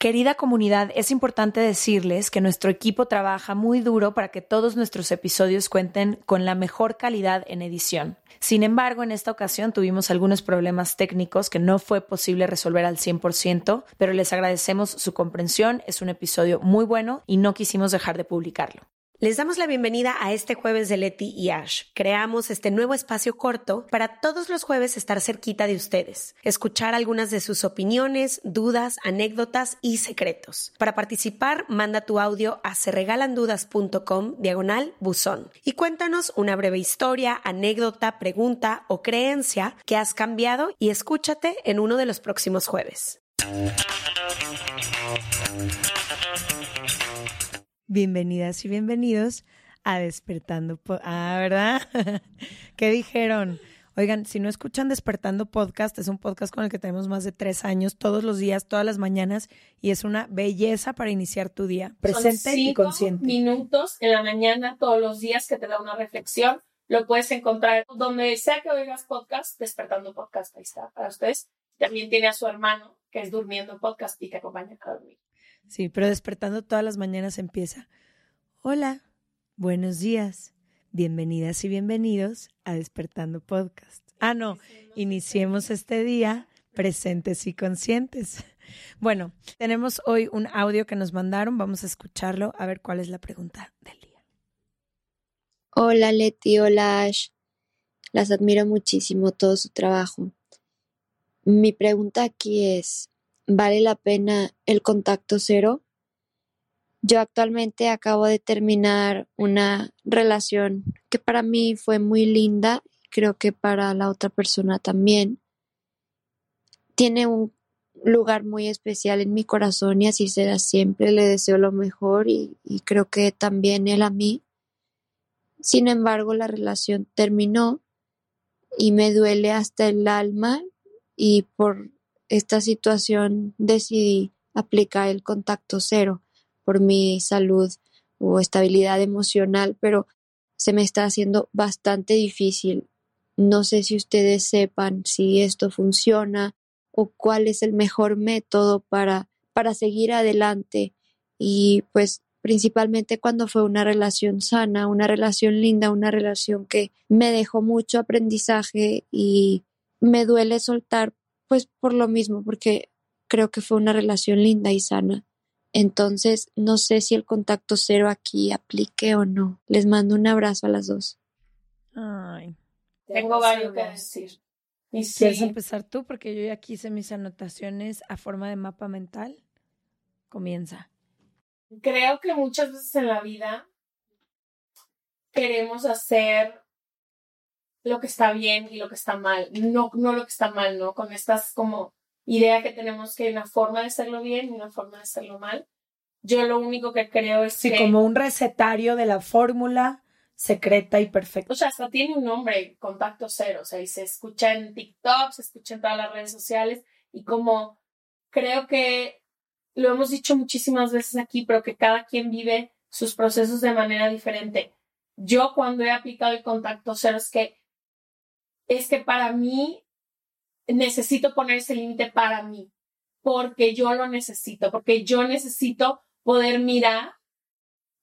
Querida comunidad, es importante decirles que nuestro equipo trabaja muy duro para que todos nuestros episodios cuenten con la mejor calidad en edición. Sin embargo, en esta ocasión tuvimos algunos problemas técnicos que no fue posible resolver al 100%, pero les agradecemos su comprensión. Es un episodio muy bueno y no quisimos dejar de publicarlo. Les damos la bienvenida a este jueves de Lety y Ash. Creamos este nuevo espacio corto para todos los jueves estar cerquita de ustedes, escuchar algunas de sus opiniones, dudas, anécdotas y secretos. Para participar, manda tu audio a seregalandudas.com/buzón y cuéntanos una breve historia, anécdota, pregunta o creencia que has cambiado y escúchate en uno de los próximos jueves. Bienvenidas y bienvenidos a Despertando Podcast. Ah, ¿verdad? ¿Qué dijeron? Oigan, si no escuchan Despertando Podcast, es un podcast con el que tenemos más de 3 años, todos los días, todas las mañanas, y es una belleza para iniciar tu día. Presente y consciente. 5 minutos en la mañana, todos los días, que te da una reflexión. Lo puedes encontrar donde sea que oigas podcast, Despertando Podcast, ahí está, para ustedes. También tiene a su hermano, que es Durmiendo Podcast, y te acompaña a dormir. Sí, pero Despertando todas las mañanas empieza. Hola, buenos días, bienvenidas y bienvenidos a Despertando Podcast. Ah, no, iniciemos este día presentes y conscientes. Bueno, tenemos hoy un audio que nos mandaron, vamos a escucharlo, a ver cuál es la pregunta del día. Hola Lety, hola Ash, las admiro muchísimo todo su trabajo. Mi pregunta aquí es, ¿vale la pena el contacto cero? Yo actualmente acabo de terminar una relación que para mí fue muy linda, creo que para la otra persona también. Tiene un lugar muy especial en mi corazón y así será siempre. Le deseo lo mejor y creo que también él a mí. Sin embargo, la relación terminó y me duele hasta el alma y por esta situación decidí aplicar el contacto cero por mi salud o estabilidad emocional, pero se me está haciendo bastante difícil. No sé si ustedes sepan si esto funciona o cuál es el mejor método para seguir adelante. Y pues principalmente cuando fue una relación sana, una relación linda, una relación que me dejó mucho aprendizaje y me duele soltar. Pues por lo mismo, porque creo que fue una relación linda y sana. Entonces, no sé si el contacto cero aquí aplique o no. Les mando un abrazo a las dos. Ay, tengo varios que decir. Y sí. ¿Quieres empezar tú? Porque yo ya aquí hice mis anotaciones a forma de mapa mental. Comienza. Creo que muchas veces en la vida queremos hacer lo que está bien y lo que está mal, no lo que está mal, ¿no? Con estas como idea que tenemos que hay una forma de hacerlo bien y una forma de hacerlo mal. Yo lo único que creo es que... Sí, como un recetario de la fórmula secreta y perfecta. O sea, hasta tiene un nombre, contacto cero, o sea, y se escucha en TikTok, se escucha en todas las redes sociales y como creo que lo hemos dicho muchísimas veces aquí, pero que cada quien vive sus procesos de manera diferente. Yo cuando he aplicado el contacto cero es que para mí necesito poner ese límite para mí, porque yo lo necesito, porque yo necesito poder mirar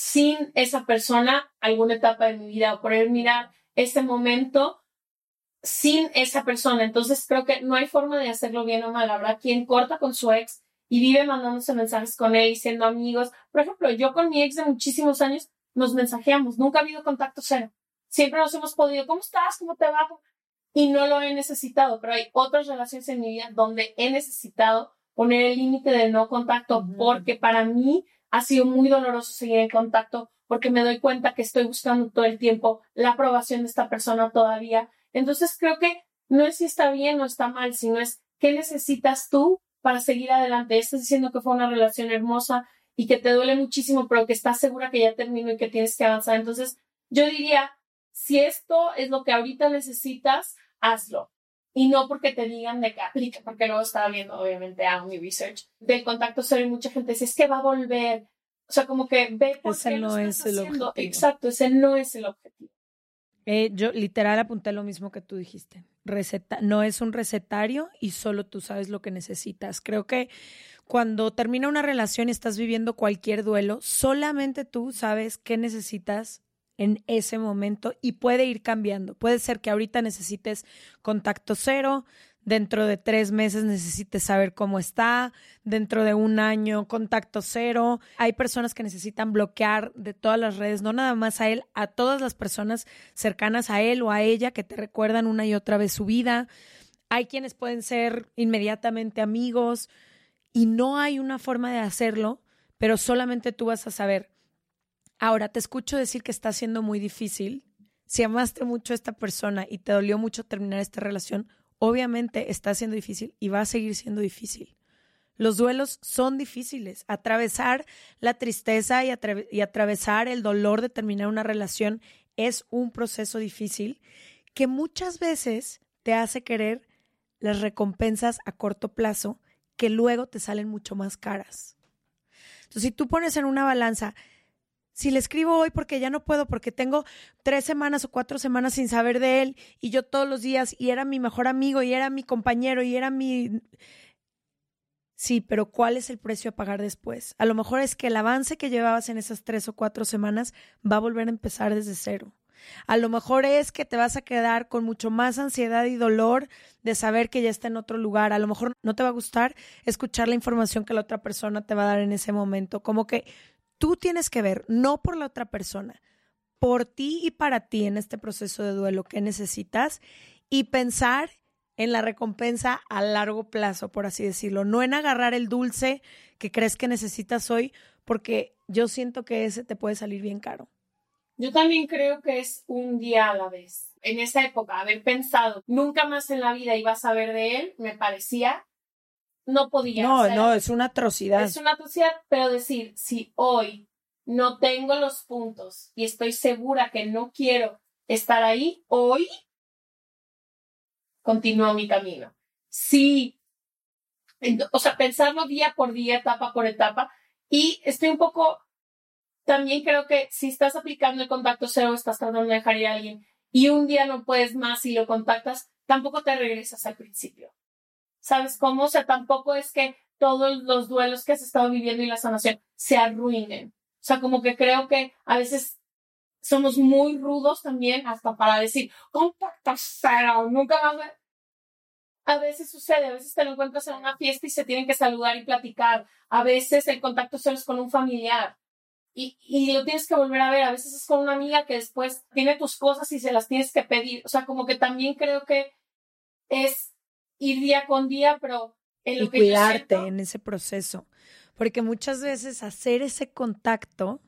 sin esa persona alguna etapa de mi vida o poder mirar ese momento sin esa persona. Entonces creo que no hay forma de hacerlo bien o mal. Habrá quien corta con su ex y vive mandándose mensajes con él y siendo amigos. Por ejemplo, yo con mi ex de muchísimos años nos mensajeamos. Nunca ha habido contacto cero. Siempre nos hemos podido, ¿cómo estás? ¿Cómo te va? Y no lo he necesitado. Pero hay otras relaciones en mi vida donde he necesitado poner el límite del no contacto, porque para mí ha sido muy doloroso seguir en contacto, porque me doy cuenta que estoy buscando todo el tiempo la aprobación de esta persona todavía. Entonces creo que no es si está bien o está mal, sino es qué necesitas tú para seguir adelante. Estás diciendo que fue una relación hermosa y que te duele muchísimo, pero que estás segura que ya terminó y que tienes que avanzar. Entonces yo diría, si esto es lo que ahorita necesitas, hazlo. Y no porque te digan de que aplica, porque luego estaba viendo, obviamente, hago mi research del contacto cero y mucha gente dice, es que va a volver. O sea, como que ve por ese qué no lo estás es el haciendo. Objetivo. Exacto, ese no es el objetivo. Yo literal apunté lo mismo que tú dijiste. No es un recetario y solo tú sabes lo que necesitas. Creo que cuando termina una relación y estás viviendo cualquier duelo, solamente tú sabes qué necesitas en ese momento y puede ir cambiando. Puede ser que ahorita necesites contacto cero, dentro de 3 meses necesites saber cómo está, dentro de 1 año contacto cero. Hay personas que necesitan bloquear de todas las redes, no nada más a él, a todas las personas cercanas a él o a ella que te recuerdan una y otra vez su vida. Hay quienes pueden ser inmediatamente amigos y no hay una forma de hacerlo, pero solamente tú vas a saber. Ahora, te escucho decir que está siendo muy difícil. Si amaste mucho a esta persona y te dolió mucho terminar esta relación, obviamente está siendo difícil y va a seguir siendo difícil. Los duelos son difíciles. Atravesar la tristeza y atravesar el dolor de terminar una relación es un proceso difícil que muchas veces te hace querer las recompensas a corto plazo que luego te salen mucho más caras. Entonces, si tú pones en una balanza, si le escribo hoy porque ya no puedo, porque tengo 3 semanas o 4 semanas sin saber de él y yo todos los días, y era mi mejor amigo y era mi compañero y era mi... Sí, pero ¿cuál es el precio a pagar después? A lo mejor es que el avance que llevabas en esas 3 o 4 semanas va a volver a empezar desde cero. A lo mejor es que te vas a quedar con mucho más ansiedad y dolor de saber que ya está en otro lugar. A lo mejor no te va a gustar escuchar la información que la otra persona te va a dar en ese momento. Como que tú tienes que ver, no por la otra persona, por ti y para ti en este proceso de duelo que necesitas y pensar en la recompensa a largo plazo, por así decirlo. No en agarrar el dulce que crees que necesitas hoy, porque yo siento que ese te puede salir bien caro. Yo también creo que es un día a la vez. En esa época, haber pensado, nunca más en la vida iba a saber de él, me parecía... No podía. No, es una atrocidad. Es una atrocidad, pero decir, si hoy no tengo los puntos y estoy segura que no quiero estar ahí, hoy continúo mi camino. Sí, o sea, pensarlo día por día, etapa por etapa, y estoy un poco, también creo que si estás aplicando el contacto cero, estás tratando de dejar ir a alguien y un día no puedes más y lo contactas, tampoco te regresas al principio. ¿Sabes cómo? O sea, tampoco es que todos los duelos que has estado viviendo y la sanación se arruinen. O sea, como que creo que a veces somos muy rudos también hasta para decir, contacto cero, nunca más. A veces sucede, a veces te lo encuentras en una fiesta y se tienen que saludar y platicar. A veces el contacto cero es con un familiar y lo tienes que volver a ver. A veces es con una amiga que después tiene tus cosas y se las tienes que pedir. O sea, como que también creo que es... ir día con día, pero en lo y que cuidarte yo en ese proceso, porque muchas veces hacer ese contacto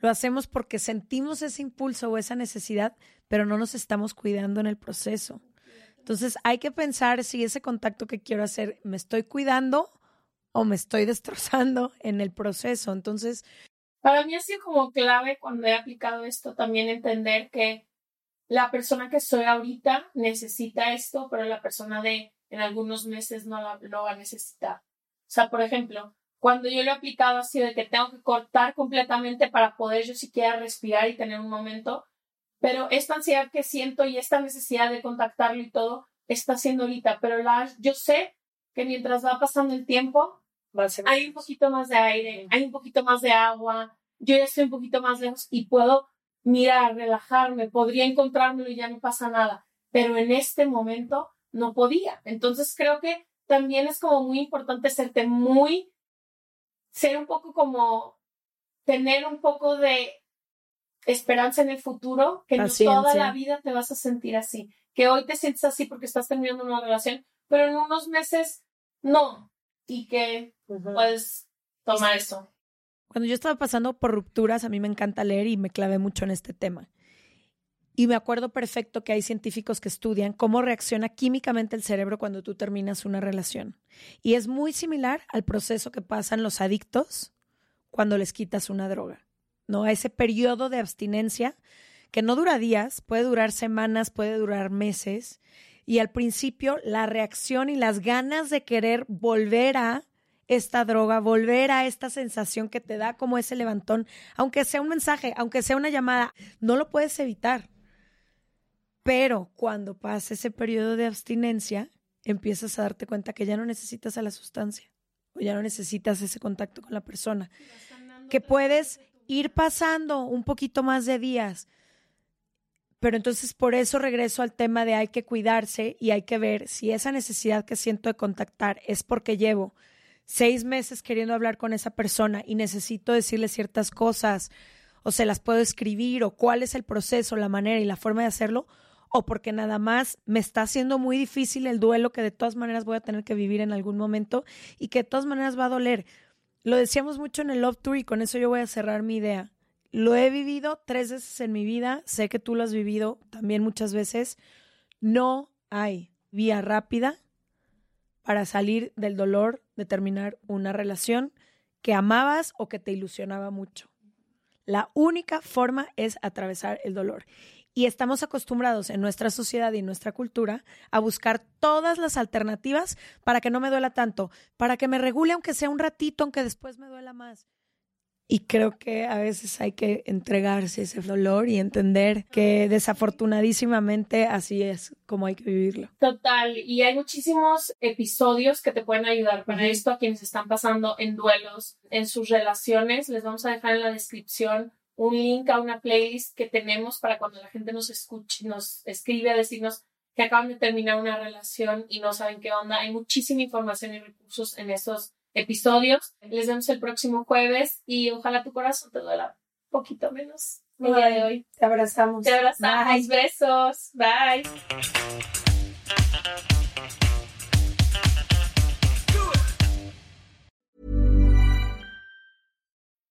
lo hacemos porque sentimos ese impulso o esa necesidad, pero no nos estamos cuidando en el proceso. Entonces hay que pensar si ese contacto que quiero hacer me estoy cuidando o me estoy destrozando en el proceso. Entonces, para mí ha sido como clave cuando he aplicado esto también entender que la persona que soy ahorita necesita esto, pero la persona de en algunos meses no lo va a necesitar. O sea, por ejemplo, cuando yo lo he aplicado así de que tengo que cortar completamente para poder yo siquiera respirar y tener un momento, pero esta ansiedad que siento y esta necesidad de contactarlo y todo está siendo ahorita, pero yo sé que mientras va pasando el tiempo, hay un poquito más de aire, hay un poquito más de agua, yo ya estoy un poquito más lejos y puedo mirar, relajarme, podría encontrármelo y ya no pasa nada, pero en este momento no podía. Entonces creo que también es como muy importante ser un poco como tener un poco de esperanza en el futuro, que paciencia. No toda la vida te vas a sentir así, que hoy te sientes así porque estás terminando una relación, pero en unos meses no, y que puedes tomar eso. Cuando yo estaba pasando por rupturas, a mí me encanta leer y me clavé mucho en este tema. Y me acuerdo perfecto que hay científicos que estudian cómo reacciona químicamente el cerebro cuando tú terminas una relación. Y es muy similar al proceso que pasan los adictos cuando les quitas una droga, ¿no? A ese periodo de abstinencia que no dura días, puede durar semanas, puede durar meses. Y al principio la reacción y las ganas de querer volver a esta droga, volver a esta sensación que te da como ese levantón, aunque sea un mensaje, aunque sea una llamada, no lo puedes evitar. Pero cuando pasa ese periodo de abstinencia, empiezas a darte cuenta que ya no necesitas a la sustancia o ya no necesitas ese contacto con la persona. Que puedes ir pasando un poquito más de días. Pero entonces por eso regreso al tema de hay que cuidarse y hay que ver si esa necesidad que siento de contactar es porque llevo 6 meses queriendo hablar con esa persona y necesito decirle ciertas cosas o se las puedo escribir o cuál es el proceso, la manera y la forma de hacerlo, o porque nada más me está haciendo muy difícil el duelo que de todas maneras voy a tener que vivir en algún momento y que de todas maneras va a doler. Lo decíamos mucho en el Love Tour y con eso yo voy a cerrar mi idea. Lo he vivido 3 veces en mi vida, sé que tú lo has vivido también muchas veces. No hay vía rápida para salir del dolor de terminar una relación que amabas o que te ilusionaba mucho. La única forma es atravesar el dolor. Y estamos acostumbrados en nuestra sociedad y en nuestra cultura a buscar todas las alternativas para que no me duela tanto, para que me regule aunque sea un ratito, aunque después me duela más. Y creo que a veces hay que entregarse ese dolor y entender que desafortunadísimamente así es como hay que vivirlo. Total, y hay muchísimos episodios que te pueden ayudar para esto a quienes están pasando en duelos, en sus relaciones. Les vamos a dejar en la descripción un link a una playlist que tenemos para cuando la gente nos escuche, nos escribe a decirnos que acaban de terminar una relación y no saben qué onda. Hay muchísima información y recursos en esos episodios. Les vemos el próximo jueves y ojalá tu corazón te duela un poquito menos el día de hoy. Te abrazamos. Te abrazamos. Bye. Besos. Bye.